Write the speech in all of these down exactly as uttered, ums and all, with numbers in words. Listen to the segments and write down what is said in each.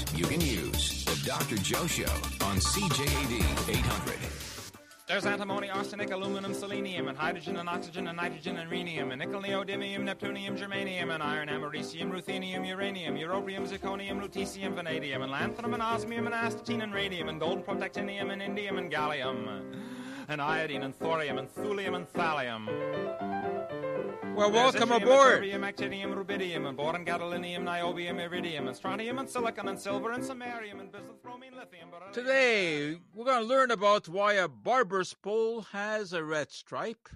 news you can use. The Doctor Joe Show on C J A D eight hundred. There's antimony, arsenic, aluminum, selenium, and hydrogen, and oxygen, and nitrogen, and rhenium, and nickel, neodymium, neptunium, germanium, and iron, americium, ruthenium, uranium, europium, zirconium, lutetium, vanadium, and lanthanum, and osmium, and astatine, and radium, and gold, protactinium, and indium, and gallium, and iodine, and thorium, and thulium, and thallium. Well, welcome There's aboard. Yttrium, actinium, rubidium, and boron, gadolinium, niobium, iridium, and strontium, and silicon, and silver, and samarium, and bismuth, bromine, lithium. But today, we're going to learn about why a barber's pole has a red stripe.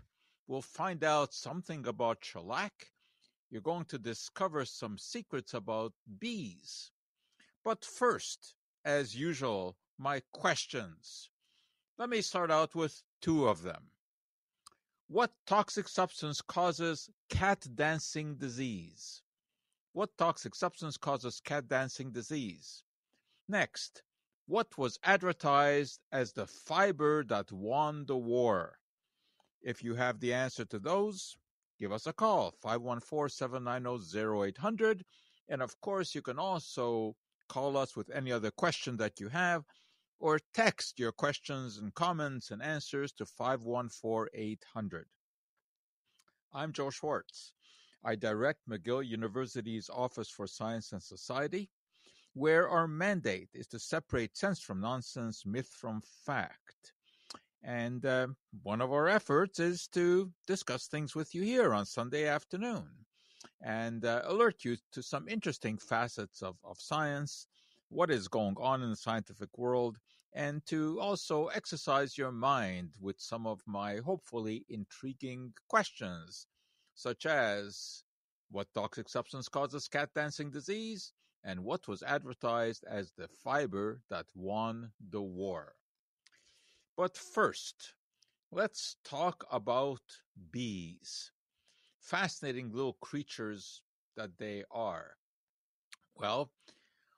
We'll find out something about shellac. You're going to discover some secrets about bees. But first, as usual, my questions. Let me start out with two of them. What toxic substance causes cat dancing disease? What toxic substance causes cat dancing disease? Next, what was advertised as the fiber that won the war? If you have the answer to those, give us a call, five one four, seven nine zero, zero eight hundred. And of course, you can also call us with any other question that you have, or text your questions and comments and answers to five one four, eight hundred. I'm Joe Schwartz. I direct McGill University's Office for Science and Society, where our mandate is to separate sense from nonsense, myth from fact. And uh, one of our efforts is to discuss things with you here on Sunday afternoon and uh, alert you to some interesting facets of, of science, what is going on in the scientific world, and to also exercise your mind with some of my hopefully intriguing questions, such as what toxic substance causes cat dancing disease, and what was advertised as the fiber that won the war. But first, let's talk about bees. Fascinating little creatures that they are. Well,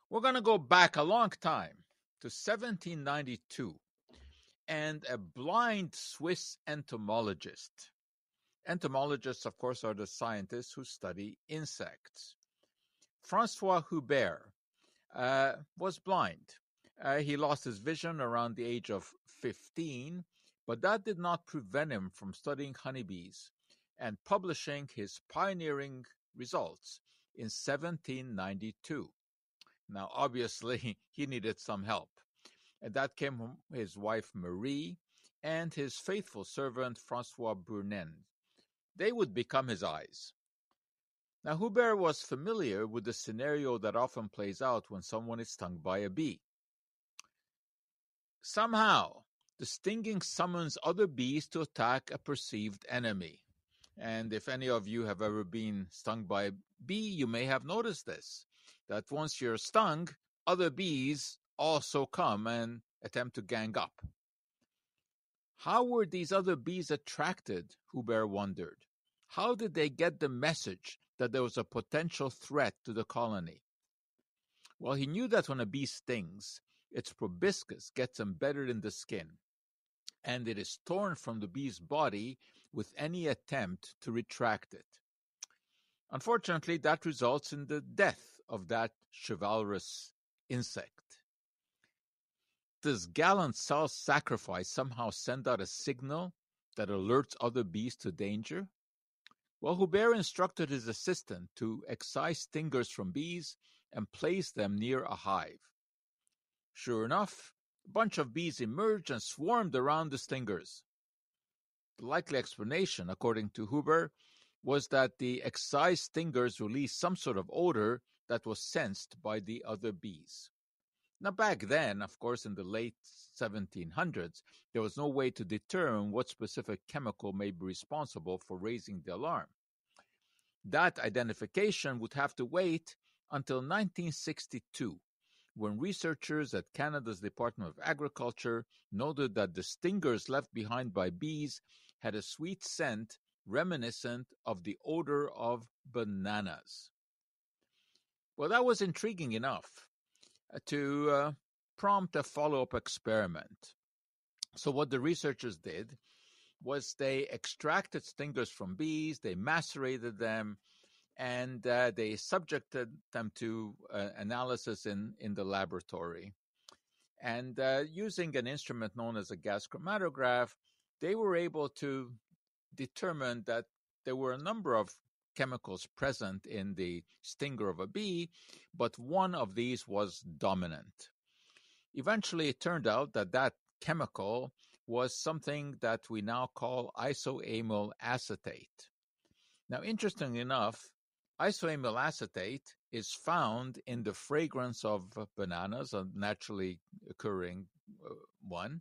we're going to go back a long time to seventeen ninety-two, and a blind Swiss entomologist. Entomologists, of course, are the scientists who study insects. François Hubert uh, was blind. Uh, he lost his vision around the age of fifteen, but that did not prevent him from studying honeybees and publishing his pioneering results in seventeen ninety-two. Now, obviously, he needed some help, and that came from his wife, Marie, and his faithful servant, François Brunin. They would become his eyes. Now, Hubert was familiar with the scenario that often plays out when someone is stung by a bee. Somehow, the stinging summons other bees to attack a perceived enemy. And if any of you have ever been stung by a bee, you may have noticed this, that once you're stung, other bees also come and attempt to gang up. How were these other bees attracted, Hubert wondered. How did they get the message that there was a potential threat to the colony? Well, he knew that when a bee stings, its proboscis gets embedded in the skin, and it is torn from the bee's body with any attempt to retract it. Unfortunately, that results in the death of that chivalrous insect. Does gallant self-sacrifice somehow send out a signal that alerts other bees to danger? Well, Hubert instructed his assistant to excise stingers from bees and place them near a hive. Sure enough, a bunch of bees emerged and swarmed around the stingers. The likely explanation, according to Hubert, was that the excised stingers released some sort of odor that was sensed by the other bees. Now, back then, of course, in the late seventeen hundreds, there was no way to determine what specific chemical may be responsible for raising the alarm. That identification would have to wait until nineteen sixty-two, when researchers at Canada's Department of Agriculture noted that the stingers left behind by bees had a sweet scent reminiscent of the odor of bananas. Well, that was intriguing enough to uh, prompt a follow-up experiment. So what the researchers did was they extracted stingers from bees, they macerated them, and uh, they subjected them to uh, analysis in, in the laboratory. And uh, using an instrument known as a gas chromatograph, they were able to determine that there were a number of chemicals present in the stinger of a bee, but one of these was dominant. Eventually, it turned out that that chemical was something that we now call isoamyl acetate. Now, interestingly enough, isoamyl acetate is found in the fragrance of bananas, a naturally occurring one,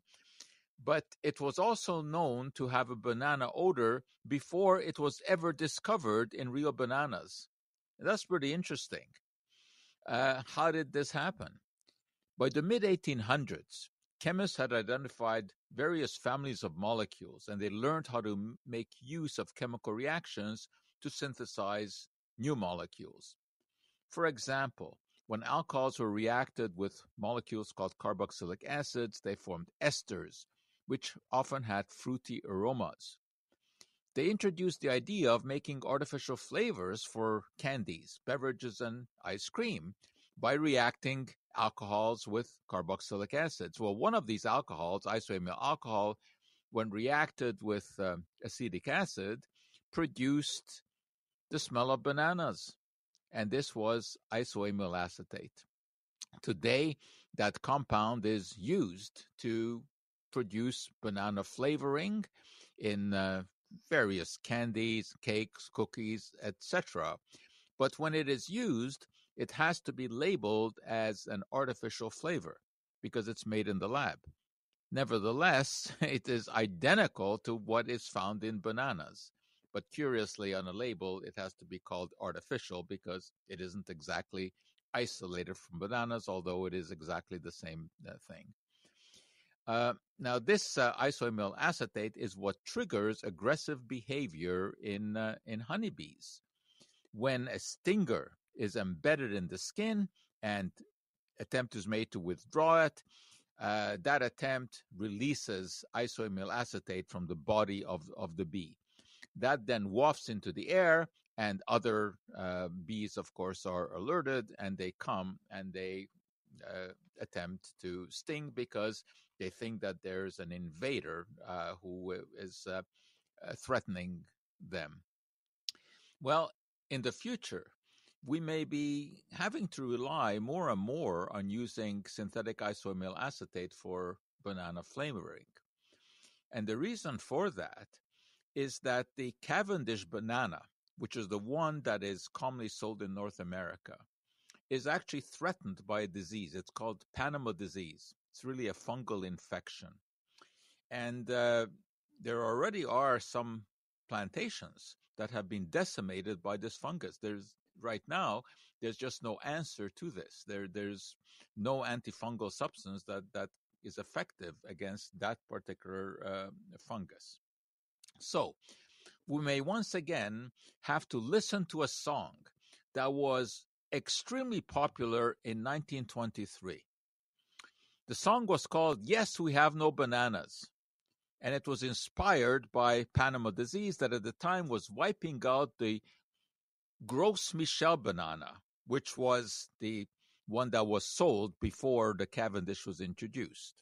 but it was also known to have a banana odor before it was ever discovered in real bananas. That's pretty interesting. Uh, how did this happen? By the mid eighteen hundreds, chemists had identified various families of molecules, and they learned how to m- make use of chemical reactions to synthesize new molecules. For example, when alcohols were reacted with molecules called carboxylic acids, they formed esters, which often had fruity aromas. They introduced the idea of making artificial flavors for candies, beverages, and ice cream by reacting alcohols with carboxylic acids. Well, one of these alcohols, isoamyl alcohol, when reacted with uh, acetic acid, produced the smell of bananas. And this was isoamyl acetate. Today, that compound is used to produce banana flavoring in uh, various candies, cakes, cookies, et cetera. But when it is used, it has to be labeled as an artificial flavor because it's made in the lab. Nevertheless, it is identical to what is found in bananas. But curiously, on a label, it has to be called artificial because it isn't exactly isolated from bananas, although it is exactly the same uh, thing. Uh, now, this uh, isoamyl acetate is what triggers aggressive behavior in uh, in honeybees. When a stinger is embedded in the skin and attempt is made to withdraw it, uh, that attempt releases isoamyl acetate from the body of, of the bee. That then wafts into the air, and other uh, bees, of course, are alerted, and they come and they uh, attempt to sting because they think that there's an invader uh, who is uh, uh, threatening them. Well, in the future, we may be having to rely more and more on using synthetic isoamyl acetate for banana flavoring. And the reason for that is that the Cavendish banana, which is the one that is commonly sold in North America, is actually threatened by a disease. It's called Panama disease. It's really a fungal infection. And uh, there already are some plantations that have been decimated by this fungus. There's right now, there's just no answer to this. There, there's no antifungal substance that, that is effective against that particular uh, fungus. So we may once again have to listen to a song that was extremely popular in nineteen twenty-three. The song was called "Yes, We Have No Bananas," and it was inspired by Panama disease that at the time was wiping out the Gros Michel banana, which was the one that was sold before the Cavendish was introduced.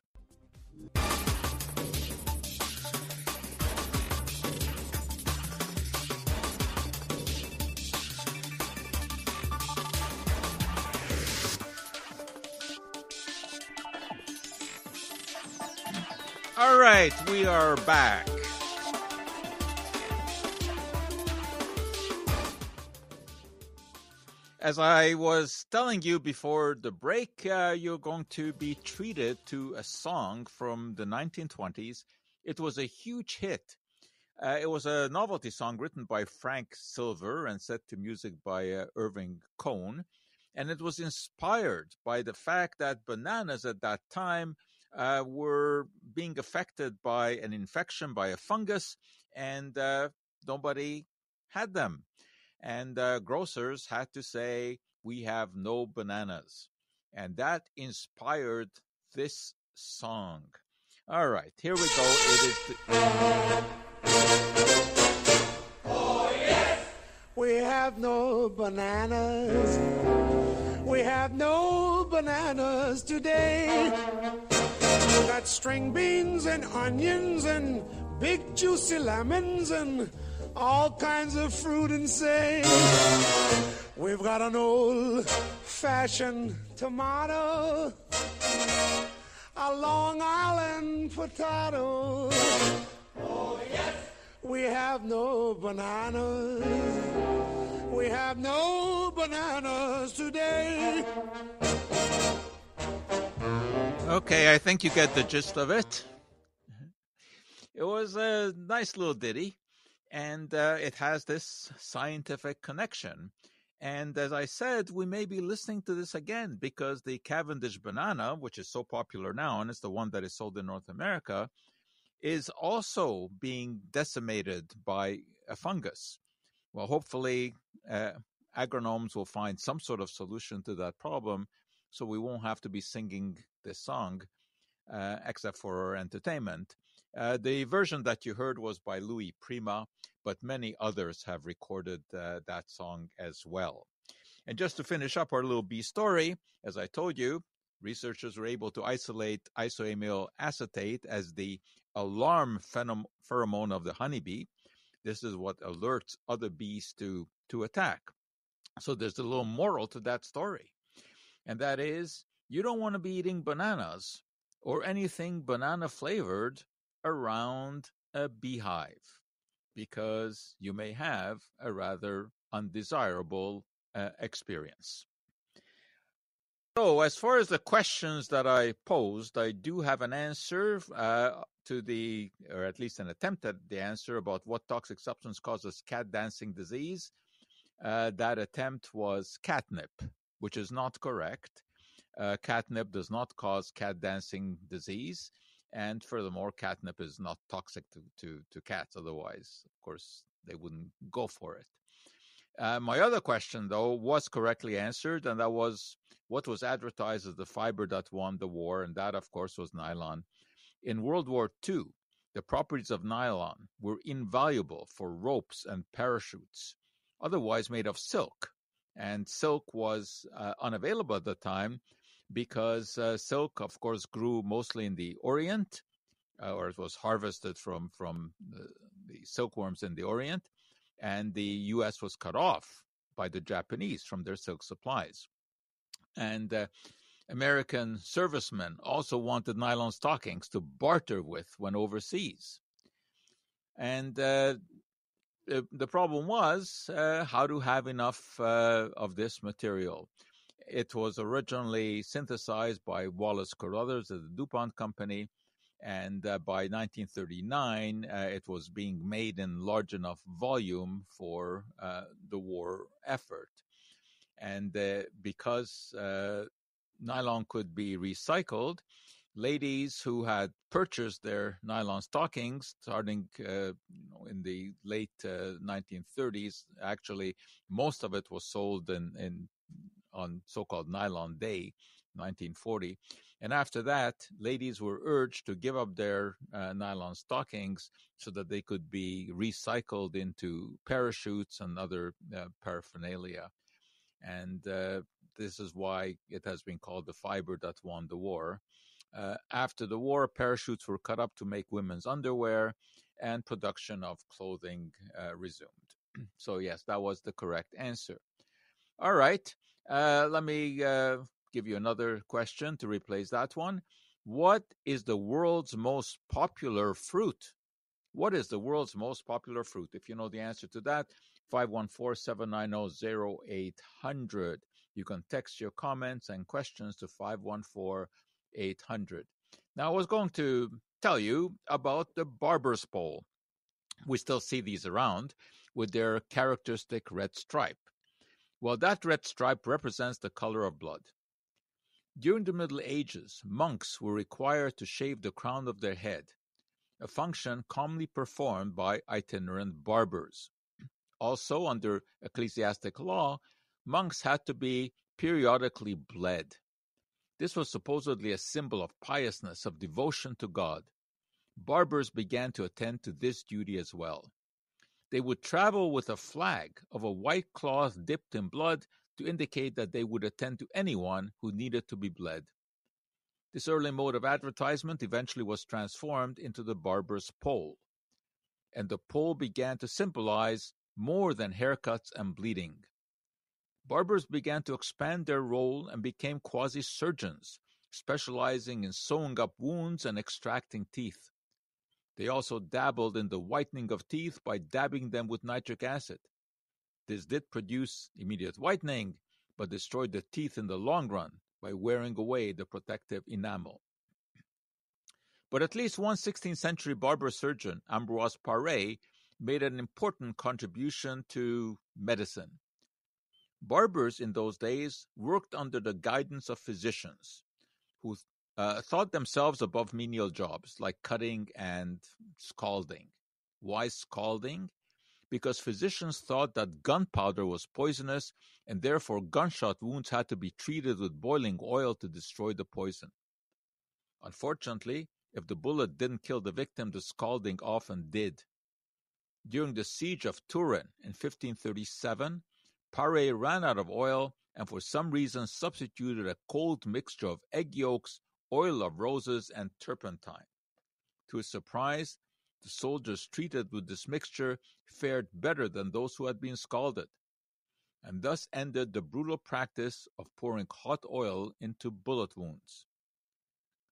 All right, we are back. As I was telling you before the break, uh, you're going to be treated to a song from the nineteen twenties. It was a huge hit. Uh, it was a novelty song written by Frank Silver and set to music by uh, Irving Cohn. And it was inspired by the fact that bananas at that time uh, were being affected by an infection, by a fungus, and uh, nobody had them. And uh, grocers had to say, "We have no bananas." And that inspired this song. All right, here we go. It is the... Oh, yes! We have have no bananas. We have no bananas today. We got string beans and onions and big juicy lemons and all kinds of fruit and say. We've got an old-fashioned tomato, a Long Island potato. Oh, yes. We have no bananas. We have no bananas today. Okay, I think you get the gist of it. It was a nice little ditty, and uh, it has this scientific connection. And as I said, we may be listening to this again because the Cavendish banana, which is so popular now, and it's the one that is sold in North America, is also being decimated by a fungus. Well, hopefully, uh, agronomes will find some sort of solution to that problem, so we won't have to be singing this song, uh, except for our entertainment. Uh, the version that you heard was by Louis Prima, but many others have recorded uh, that song as well. And just to finish up our little bee story, as I told you, researchers were able to isolate isoamyl acetate as the alarm phenom- pheromone of the honeybee. This is what alerts other bees to, to attack. So there's a little moral to that story. And that is, you don't want to be eating bananas or anything banana flavored around a beehive, because you may have a rather undesirable uh, experience. So as far as the questions that I posed, I do have an answer uh, to the, or at least an attempt at the answer about what toxic substance causes cat dancing disease. Uh, that attempt was catnip, which is not correct. Uh, catnip does not cause cat dancing disease. And furthermore, catnip is not toxic to, to, to cats. Otherwise, of course, they wouldn't go for it. Uh, my other question, though, was correctly answered, and that was what was advertised as the fiber that won the war, and that, of course, was nylon. In World War Two, the properties of nylon were invaluable for ropes and parachutes, otherwise made of silk. And silk was uh, unavailable at the time because uh, silk, of course, grew mostly in the Orient, uh, or it was harvested from, from the, the silkworms in the Orient. And the U S was cut off by the Japanese from their silk supplies. And uh, American servicemen also wanted nylon stockings to barter with when overseas. And uh, the, the problem was uh, how to have enough uh, of this material. It was originally synthesized by Wallace Carruthers at the DuPont company. And uh, by nineteen thirty-nine, uh, it was being made in large enough volume for uh, the war effort. And uh, because uh, nylon could be recycled, ladies who had purchased their nylon stockings starting uh, in the late uh, nineteen thirties, actually, most of it was sold in, in on so-called Nylon Day, nineteen forty. And after that, ladies were urged to give up their uh, nylon stockings so that they could be recycled into parachutes and other uh, paraphernalia. And uh, this is why it has been called the fiber that won the war. Uh, after the war, parachutes were cut up to make women's underwear, and production of clothing uh, resumed. So, yes, that was the correct answer. All right. Uh, let me... Uh, give you another question to replace that one. What is the world's most popular fruit? What is the world's most popular fruit? If you know the answer to that, five one four, seven nine zero, zero eight zero zero. You can text your comments and questions to five one four, eight hundred. Now, I was going to tell you about the barber's pole. We still see these around with their characteristic red stripe. Well, that red stripe represents the color of blood. During the Middle Ages, monks were required to shave the crown of their head, a function commonly performed by itinerant barbers. Also, under ecclesiastic law, monks had to be periodically bled. This was supposedly a symbol of piousness, of devotion to God. Barbers began to attend to this duty as well. They would travel with a flag of a white cloth dipped in blood to indicate that they would attend to anyone who needed to be bled. This early mode of advertisement eventually was transformed into the barber's pole, and the pole began to symbolize more than haircuts and bleeding. Barbers began to expand their role and became quasi-surgeons, specializing in sewing up wounds and extracting teeth. They also dabbled in the whitening of teeth by dabbing them with nitric acid. This did produce immediate whitening, but destroyed the teeth in the long run by wearing away the protective enamel. But at least one sixteenth century barber surgeon, Ambroise Paré, made an important contribution to medicine. Barbers in those days worked under the guidance of physicians, who Uh, thought themselves above menial jobs like cutting and scalding. Why scalding? Because physicians thought that gunpowder was poisonous, and therefore gunshot wounds had to be treated with boiling oil to destroy the poison. Unfortunately, if the bullet didn't kill the victim, the scalding often did. During the siege of Turin in fifteen thirty-seven, Paré ran out of oil and for some reason substituted a cold mixture of egg yolks, oil of roses, and turpentine. To his surprise, the soldiers treated with this mixture fared better than those who had been scalded, and thus ended the brutal practice of pouring hot oil into bullet wounds.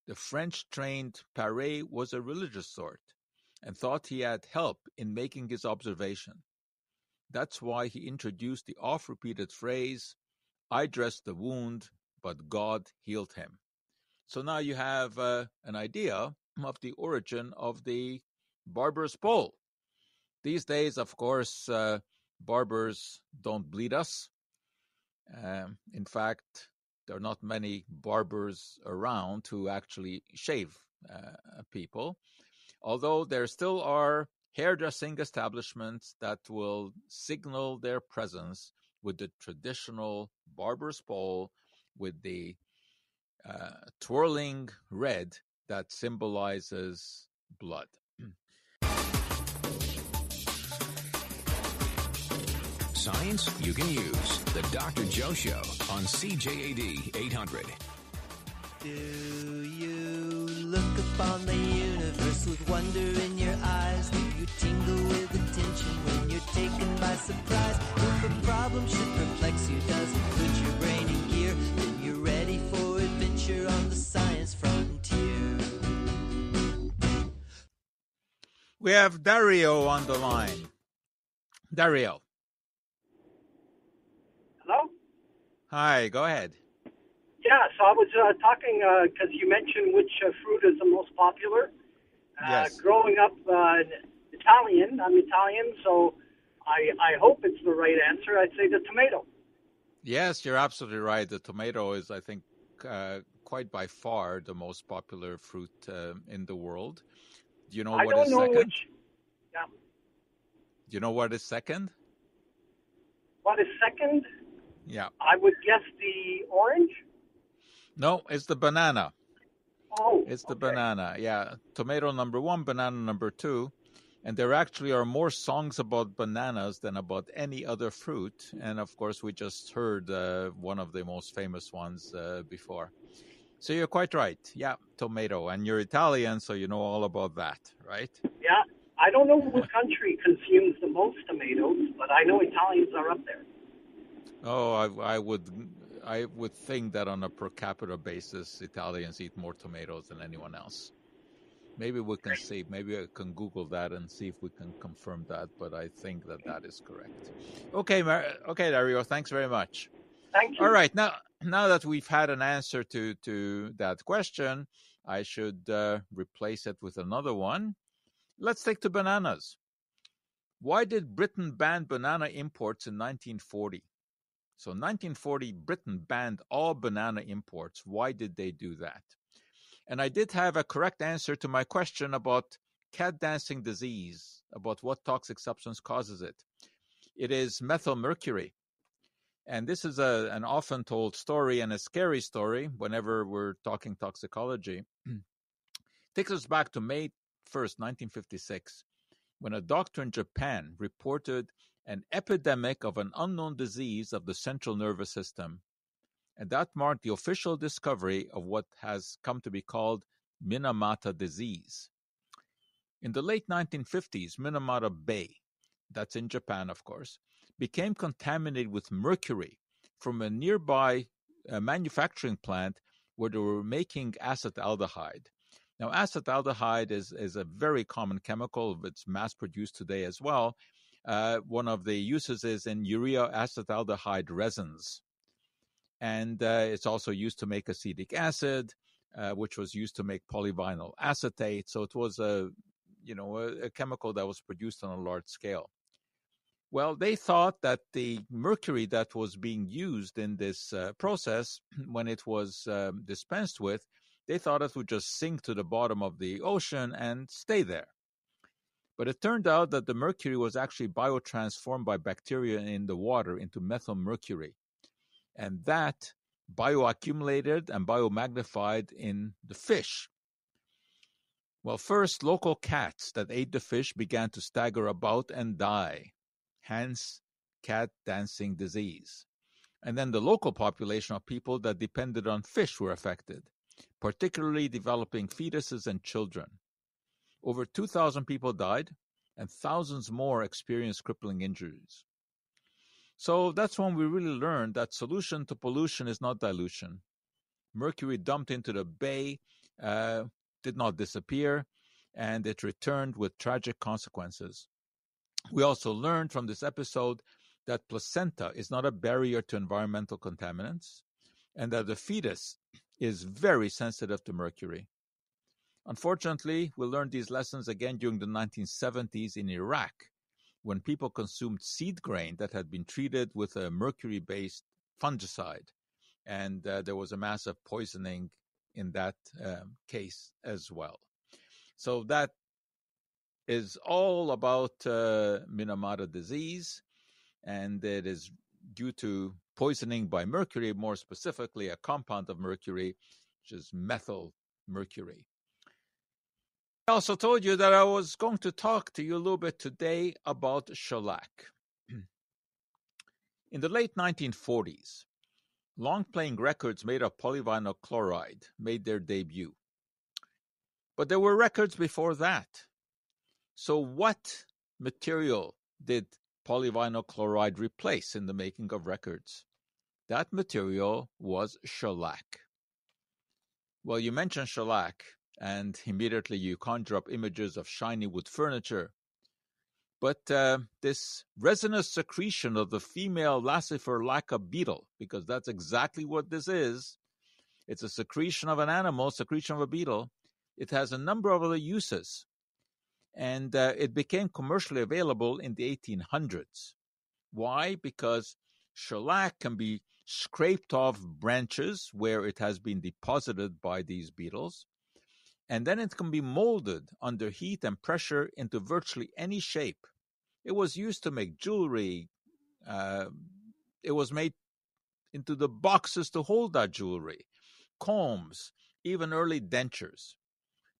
The French-trained Paré was a religious sort, and thought he had help in making his observation. That's why he introduced the oft-repeated phrase, "I dressed the wound, but God healed him." So now you have uh, an idea of the origin of the barber's pole. These days, of course, uh, barbers don't bleed us. Um, in fact, there are not many barbers around who actually shave uh, people, although there still are hairdressing establishments that will signal their presence with the traditional barber's pole, with the Uh, twirling red that symbolizes blood. Science you can use. The Doctor Joe Show on C J A D eight hundred. Do you look upon the universe with wonder in your eyes? Do you tingle with attention when you're taken by surprise? If a problem should perplex you, does it put your brain in gear? Then you're ready for on the science frontier. We have Dario on the line. Dario. Hello? Hi, go ahead. Yeah, so I was uh, talking, because uh, you mentioned which uh, fruit is the most popular. Uh, yes. Growing up uh, Italian, I'm Italian, so I, I hope it's the right answer. I'd say the tomato. Yes, you're absolutely right. The tomato is, I think, Uh, quite by far the most popular fruit uh, in the world. Do you know I what don't is know second? Which... Yeah. Do you know what is second? What is second? Yeah. I would guess the orange? No, it's the banana. Oh, It's the okay. banana, yeah. Tomato number one, banana number two. And there actually are more songs about bananas than about any other fruit. And, of course, we just heard uh, one of the most famous ones uh, before. So you're quite right. Yeah, tomato. And you're Italian, so you know all about that, right? Yeah. I don't know what country consumes the most tomatoes, but I know Italians are up there. Oh, I, I would I would think that on a per capita basis, Italians eat more tomatoes than anyone else. Maybe we can see, maybe I can Google that and see if we can confirm that, but I think that that is correct. Okay, Mar- okay, Dario, thanks very much. Thank you. All right, now now that we've had an answer to, to that question, I should uh, replace it with another one. Let's stick to bananas. Why did Britain ban banana imports in nineteen forty? So nineteen forty, Britain banned all banana imports. Why did they do that? And I did have a correct answer to my question about cat dancing disease, about what toxic substance causes it. It is methylmercury. And this is a, an often told story and a scary story whenever we're talking toxicology. Takes us back to May first, nineteen fifty-six, when a doctor in Japan reported an epidemic of an unknown disease of the central nervous system, and that marked the official discovery of what has come to be called Minamata disease. In the late nineteen fifties, Minamata Bay, that's in Japan, of course, became contaminated with mercury from a nearby uh, manufacturing plant where they were making acetaldehyde. Now, acetaldehyde is, is a very common chemical. It's mass-produced today as well. Uh, one of the uses is in urea acetaldehyde resins. And uh, it's also used to make acetic acid, uh, which was used to make polyvinyl acetate. So it was a, you know, a, a chemical that was produced on a large scale. Well, they thought that the mercury that was being used in this uh, process, when it was um, dispensed with, they thought it would just sink to the bottom of the ocean and stay there. But it turned out that the mercury was actually biotransformed by bacteria in the water into methylmercury. And that bioaccumulated and biomagnified in the fish. Well, first, local cats that ate the fish began to stagger about and die, hence cat dancing disease. And then the local population of people that depended on fish were affected, particularly developing fetuses and children. Over two thousand people died, and thousands more experienced crippling injuries. So that's when we really learned that solution to pollution is not dilution. Mercury dumped into the bay uh, did not disappear, and it returned with tragic consequences. We also learned from this episode that placenta is not a barrier to environmental contaminants, and that the fetus is very sensitive to mercury. Unfortunately, we learned these lessons again during the nineteen seventies in Iraq, when people consumed seed grain that had been treated with a mercury-based fungicide, and uh, there was a massive poisoning in that um, case as well. So that is all about uh, Minamata disease, and it is due to poisoning by mercury, more specifically a compound of mercury, which is methylmercury. I also told you that I was going to talk to you a little bit today about shellac. In the late nineteen forties, long-playing records made of polyvinyl chloride made their debut. But there were records before that. So what material did polyvinyl chloride replace in the making of records? That material was shellac. Well, you mentioned shellac, and immediately you conjure up images of shiny wood furniture. But uh, this resinous secretion of the female Laccifer lacca beetle, because that's exactly what this is, it's a secretion of an animal, secretion of a beetle. It has a number of other uses, and uh, it became commercially available in the eighteen hundreds. Why? Because shellac can be scraped off branches where it has been deposited by these beetles, and then it can be molded under heat and pressure into virtually any shape. It was used to make jewelry. Uh, it was made into the boxes to hold that jewelry, combs, even early dentures.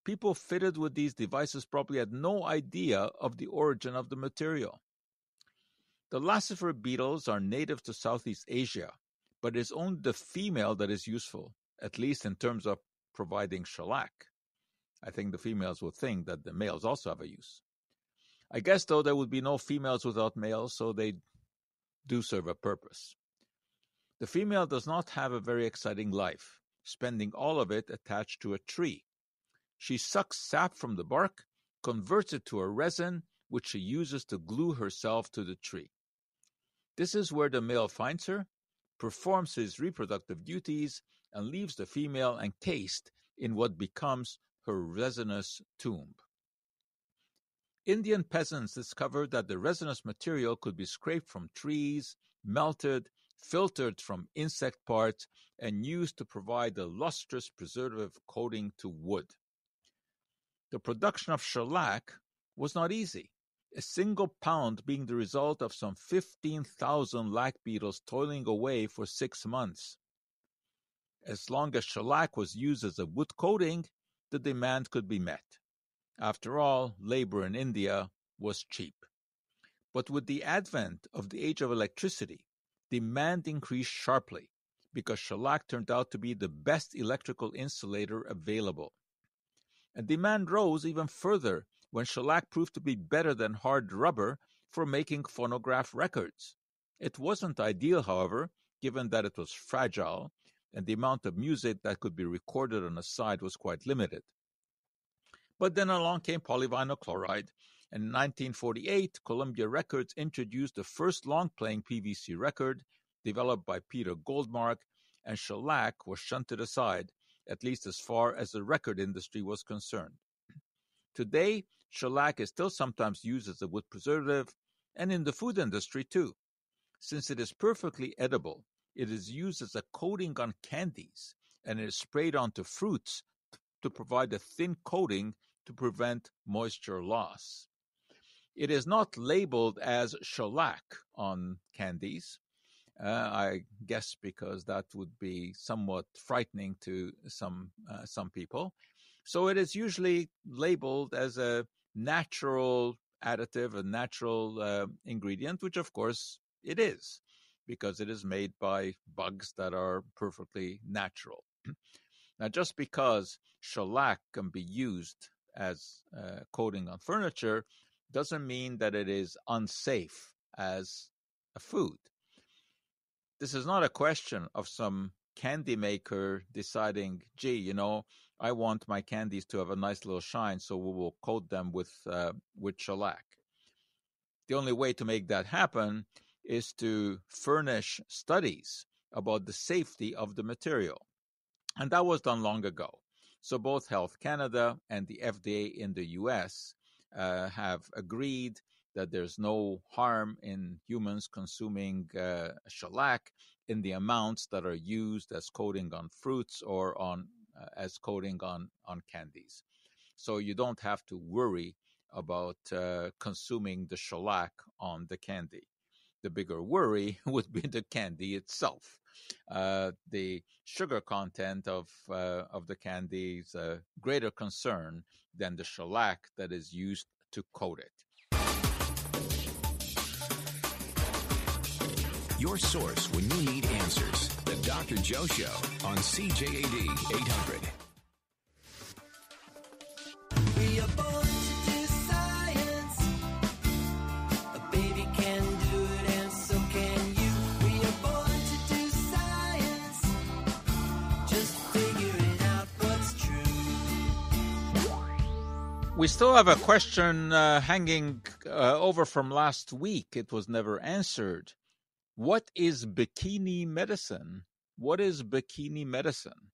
People fitted with these devices probably had no idea of the origin of the material. The Laccifer beetles are native to Southeast Asia, but it is only the female that is useful, at least in terms of providing shellac. I think the females would think that the males also have a use. I guess, though, there would be no females without males, so they do serve a purpose. The female does not have a very exciting life, spending all of it attached to a tree. She sucks sap from the bark, converts it to a resin, which she uses to glue herself to the tree. This is where the male finds her, performs his reproductive duties, and leaves the female encased in what becomes her resinous tomb. Indian peasants discovered that the resinous material could be scraped from trees, melted, filtered from insect parts, and used to provide a lustrous preservative coating to wood. The production of shellac was not easy, a single pound being the result of some fifteen thousand lac beetles toiling away for six months. As long as shellac was used as a wood coating, the demand could be met. After all, labor in India was cheap. But with the advent of the age of electricity, demand increased sharply because shellac turned out to be the best electrical insulator available. And demand rose even further when shellac proved to be better than hard rubber for making phonograph records. It wasn't ideal, however, given that it was fragile and the amount of music that could be recorded on a side was quite limited. But then along came polyvinyl chloride, and in nineteen forty-eight, Columbia Records introduced the first long-playing P V C record, developed by Peter Goldmark, and shellac was shunted aside, at least as far as the record industry was concerned. Today, shellac is still sometimes used as a wood preservative, and in the food industry too. Since it is perfectly edible, it is used as a coating on candies, and it is sprayed onto fruits to provide a thin coating to prevent moisture loss. It is not labeled as shellac on candies, Uh, I guess because that would be somewhat frightening to some uh, some people. So it is usually labeled as a natural additive, a natural uh, ingredient, which of course it is, because it is made by bugs that are perfectly natural. Now, just because shellac can be used as uh, coating on furniture doesn't mean that it is unsafe as a food. This is not a question of some candy maker deciding, gee, you know, I want my candies to have a nice little shine, so we will coat them with uh, with shellac. The only way to make that happen is to furnish studies about the safety of the material. And that was done long ago. So both Health Canada and the F D A in the U S uh, have agreed that there's no harm in humans consuming uh, shellac in the amounts that are used as coating on fruits or on uh, as coating on, on candies. So you don't have to worry about uh, consuming the shellac on the candy. The bigger worry would be the candy itself. Uh, the sugar content of uh, of the candy is a greater concern than the shellac that is used to coat it. Your source when you need answers. The Doctor Joe Show on C J A D eight hundred. We are born to do science. A baby can do it and so can you. We are born to do science. Just figuring out what's true. We still have a question uh, hanging uh, over from last week. It was never answered. What is bikini medicine? What is bikini medicine?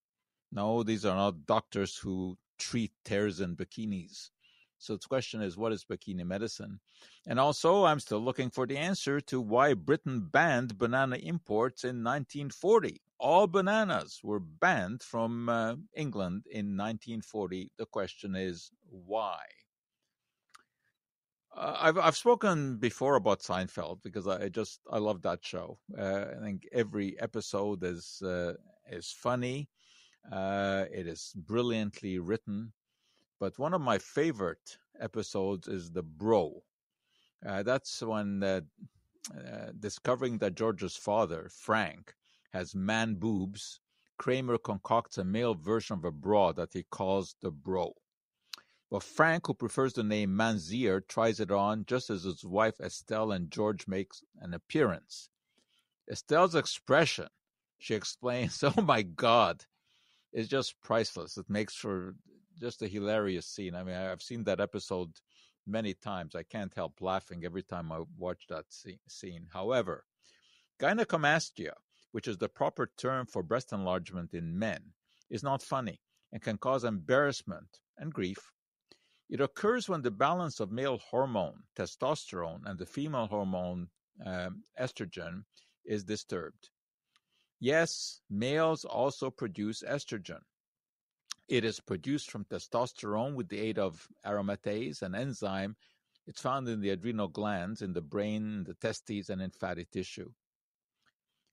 No, these are not doctors who treat tears in bikinis. So the question is, what is bikini medicine? And also, I'm still looking for the answer to why Britain banned banana imports in nineteen forty. All bananas were banned from uh, England in nineteen forty. The question is, why? Uh, I've I've spoken before about Seinfeld because I, I just I love that show. Uh, I think every episode is uh, is funny. Uh, it is brilliantly written, but one of my favorite episodes is the Bro. Uh, that's when uh, uh, discovering that George's father, Frank, has man boobs. Kramer concocts a male version of a bra that he calls the Bro. Well, Frank, who prefers the name Manzier, tries it on just as his wife Estelle and George makes an appearance. Estelle's expression, she explains, oh my God, is just priceless. It makes for just a hilarious scene. I mean, I've seen that episode many times. I can't help laughing every time I watch that scene. However, gynecomastia, which is the proper term for breast enlargement in men, is not funny and can cause embarrassment and grief. It occurs when the balance of male hormone, testosterone, and the female hormone, um, estrogen, is disturbed. Yes, males also produce estrogen. It is produced from testosterone with the aid of aromatase, an enzyme. It's found in the adrenal glands, in the brain, the testes, and in fatty tissue.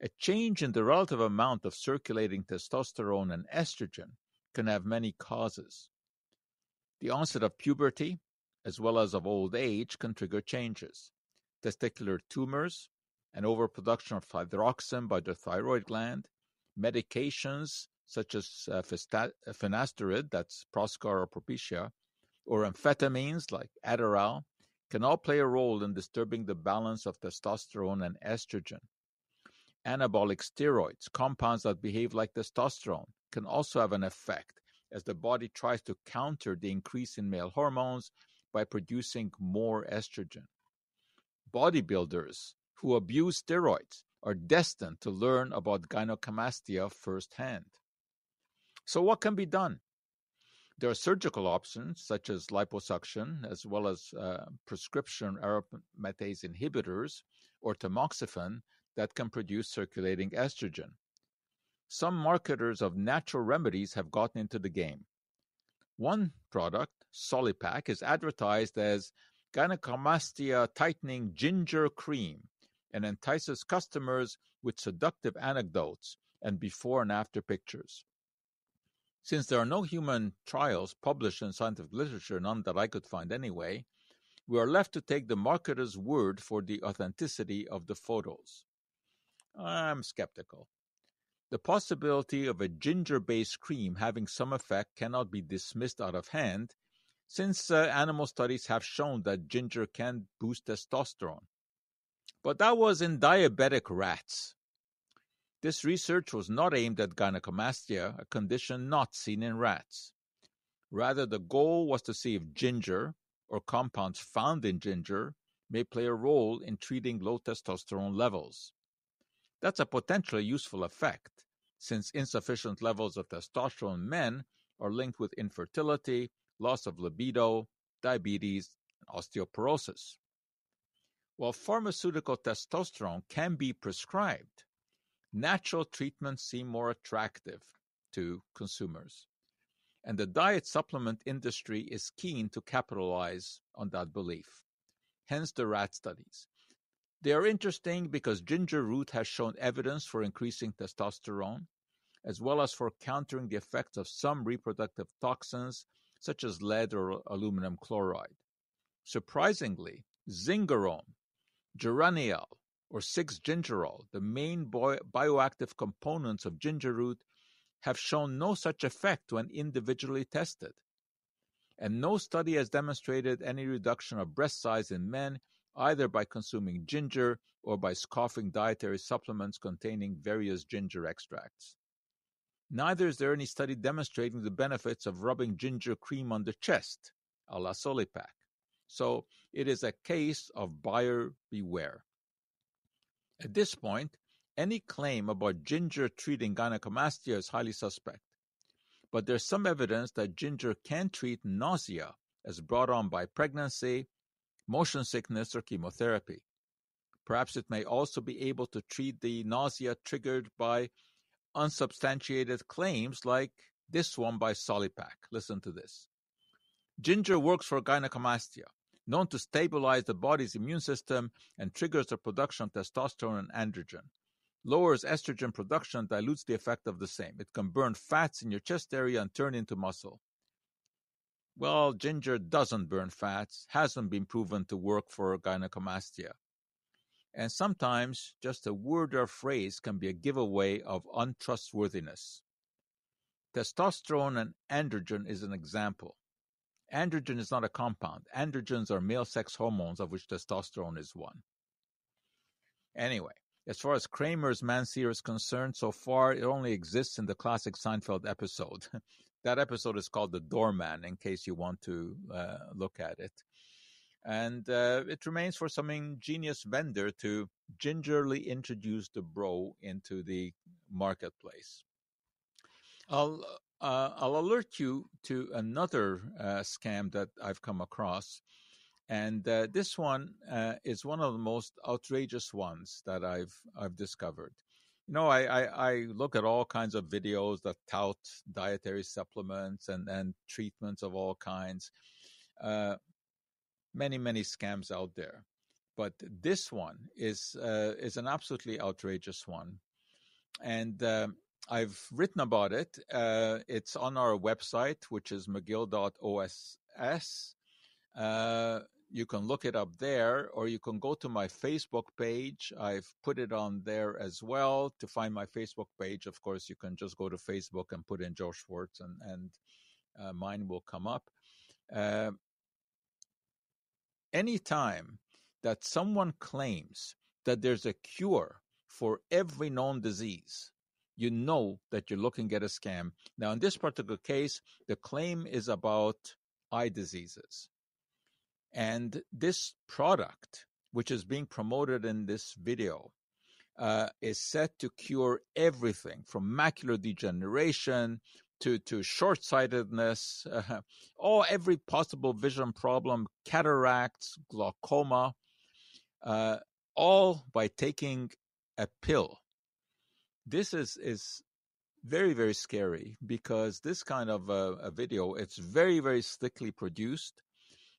A change in the relative amount of circulating testosterone and estrogen can have many causes. The onset of puberty, as well as of old age, can trigger changes. Testicular tumors, an overproduction of thyroxine by the thyroid gland, medications such as uh, finasteride, that's Proscar or Propecia, or amphetamines like Adderall, can all play a role in disturbing the balance of testosterone and estrogen. Anabolic steroids, compounds that behave like testosterone, can also have an effect as the body tries to counter the increase in male hormones by producing more estrogen. Bodybuilders who abuse steroids are destined to learn about gynecomastia firsthand. So what can be done? There are surgical options such as liposuction, as well as uh, prescription aromatase inhibitors or tamoxifen that can produce circulating estrogen. Some marketers of natural remedies have gotten into the game. One product, Solipac, is advertised as gynecomastia tightening ginger cream and entices customers with seductive anecdotes and before and after pictures. Since there are no human trials published in scientific literature, none that I could find anyway, we are left to take the marketer's word for the authenticity of the photos. I'm skeptical. The possibility of a ginger-based cream having some effect cannot be dismissed out of hand, since uh, animal studies have shown that ginger can boost testosterone. But that was in diabetic rats. This research was not aimed at gynecomastia, a condition not seen in rats. Rather, the goal was to see if ginger, or compounds found in ginger, may play a role in treating low testosterone levels. That's a potentially useful effect, since insufficient levels of testosterone in men are linked with infertility, loss of libido, diabetes, and osteoporosis. While pharmaceutical testosterone can be prescribed, natural treatments seem more attractive to consumers, and the diet supplement industry is keen to capitalize on that belief. Hence the rat studies. They are interesting because ginger root has shown evidence for increasing testosterone, as well as for countering the effects of some reproductive toxins, such as lead or aluminum chloride. Surprisingly, zingarome, geraniol, or six-gingerol, the main bioactive components of ginger root, have shown no such effect when individually tested. And no study has demonstrated any reduction of breast size in men, either by consuming ginger or by scoffing dietary supplements containing various ginger extracts. Neither is there any study demonstrating the benefits of rubbing ginger cream on the chest, a la Solipac. So it is a case of buyer beware. At this point, any claim about ginger treating gynecomastia is highly suspect. But there's some evidence that ginger can treat nausea as brought on by pregnancy, motion sickness, or chemotherapy. Perhaps it may also be able to treat the nausea triggered by unsubstantiated claims like this one by Solipac. Listen to this. Ginger works for gynecomastia, known to stabilize the body's immune system and triggers the production of testosterone and androgen. Lowers estrogen production, dilutes the effect of the same. It can burn fats in your chest area and turn into muscle. Well, ginger doesn't burn fats, hasn't been proven to work for gynecomastia. And sometimes just a word or phrase can be a giveaway of untrustworthiness. Testosterone and androgen is an example. Androgen is not a compound. Androgens are male sex hormones, of which testosterone is one. Anyway, as far as Kramer's Manseer is concerned, so far it only exists in the classic Seinfeld episode. That episode is called The Doorman, in case you want to uh, look at it. And uh, it remains for some ingenious vendor to gingerly introduce the bro into the marketplace. I'll... Uh, I'll alert you to another uh, scam that I've come across, and uh, this one uh, is one of the most outrageous ones that I've I've discovered. You know, I, I, I look at all kinds of videos that tout dietary supplements and, and treatments of all kinds. Uh, many, many scams out there, but this one is uh, is an absolutely outrageous one, and. Uh, I've written about it. Uh, it's on our website, which is mcgill dot O S S. Uh, you can look it up there, or you can go to my Facebook page. I've put it on there as well. To find my Facebook page, of course, you can just go to Facebook and put in Joe Schwartz, and, and uh, mine will come up. Uh, anytime that someone claims that there's a cure for every known disease, you know that you're looking at a scam. Now, in this particular case, the claim is about eye diseases. And this product, which is being promoted in this video, uh, is said to cure everything from macular degeneration to, to short-sightedness, uh, all every possible vision problem, cataracts, glaucoma, uh, all by taking a pill. This is, is very, very scary, because this kind of a, a video, it's very, very slickly produced.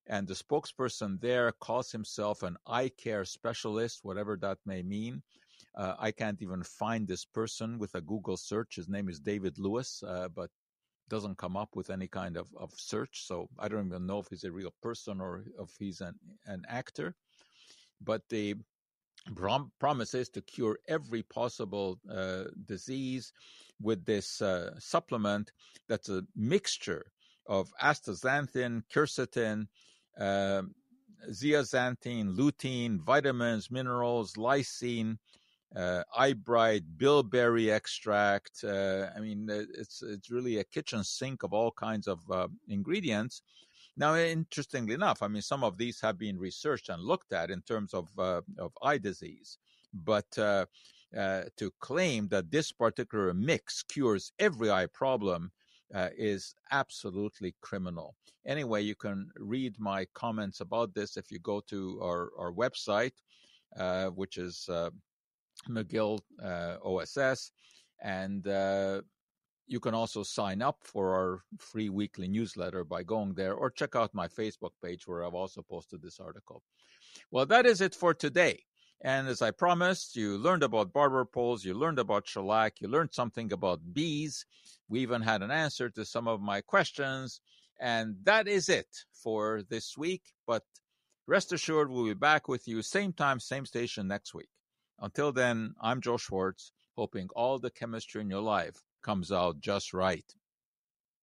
And the spokesperson there calls himself an eye care specialist, whatever that may mean. Uh, I can't even find this person with a Google search. His name is David Lewis, uh, but doesn't come up with any kind of, of search. So I don't even know if he's a real person or if he's an, an actor. But the prom- promises to cure every possible uh, disease with this uh, supplement that's a mixture of astaxanthin, quercetin, Uh, zeaxanthin, lutein, vitamins, minerals, lysine, uh, eyebright, bilberry extract. Uh, I mean, it's it's really a kitchen sink of all kinds of uh, ingredients. Now, interestingly enough, I mean, some of these have been researched and looked at in terms of uh, of eye disease, but uh, uh, to claim that this particular mix cures every eye problem Uh, is absolutely criminal. Anyway, you can read my comments about this if you go to our, our website, uh, which is uh, McGill uh, O S S. And uh, you can also sign up for our free weekly newsletter by going there, or check out my Facebook page where I've also posted this article. Well, that is it for today. And as I promised, you learned about barber poles, you learned about shellac, you learned something about bees. We even had an answer to some of my questions. And that is it for this week. But rest assured, we'll be back with you same time, same station next week. Until then, I'm Joe Schwartz, hoping all the chemistry in your life comes out just right.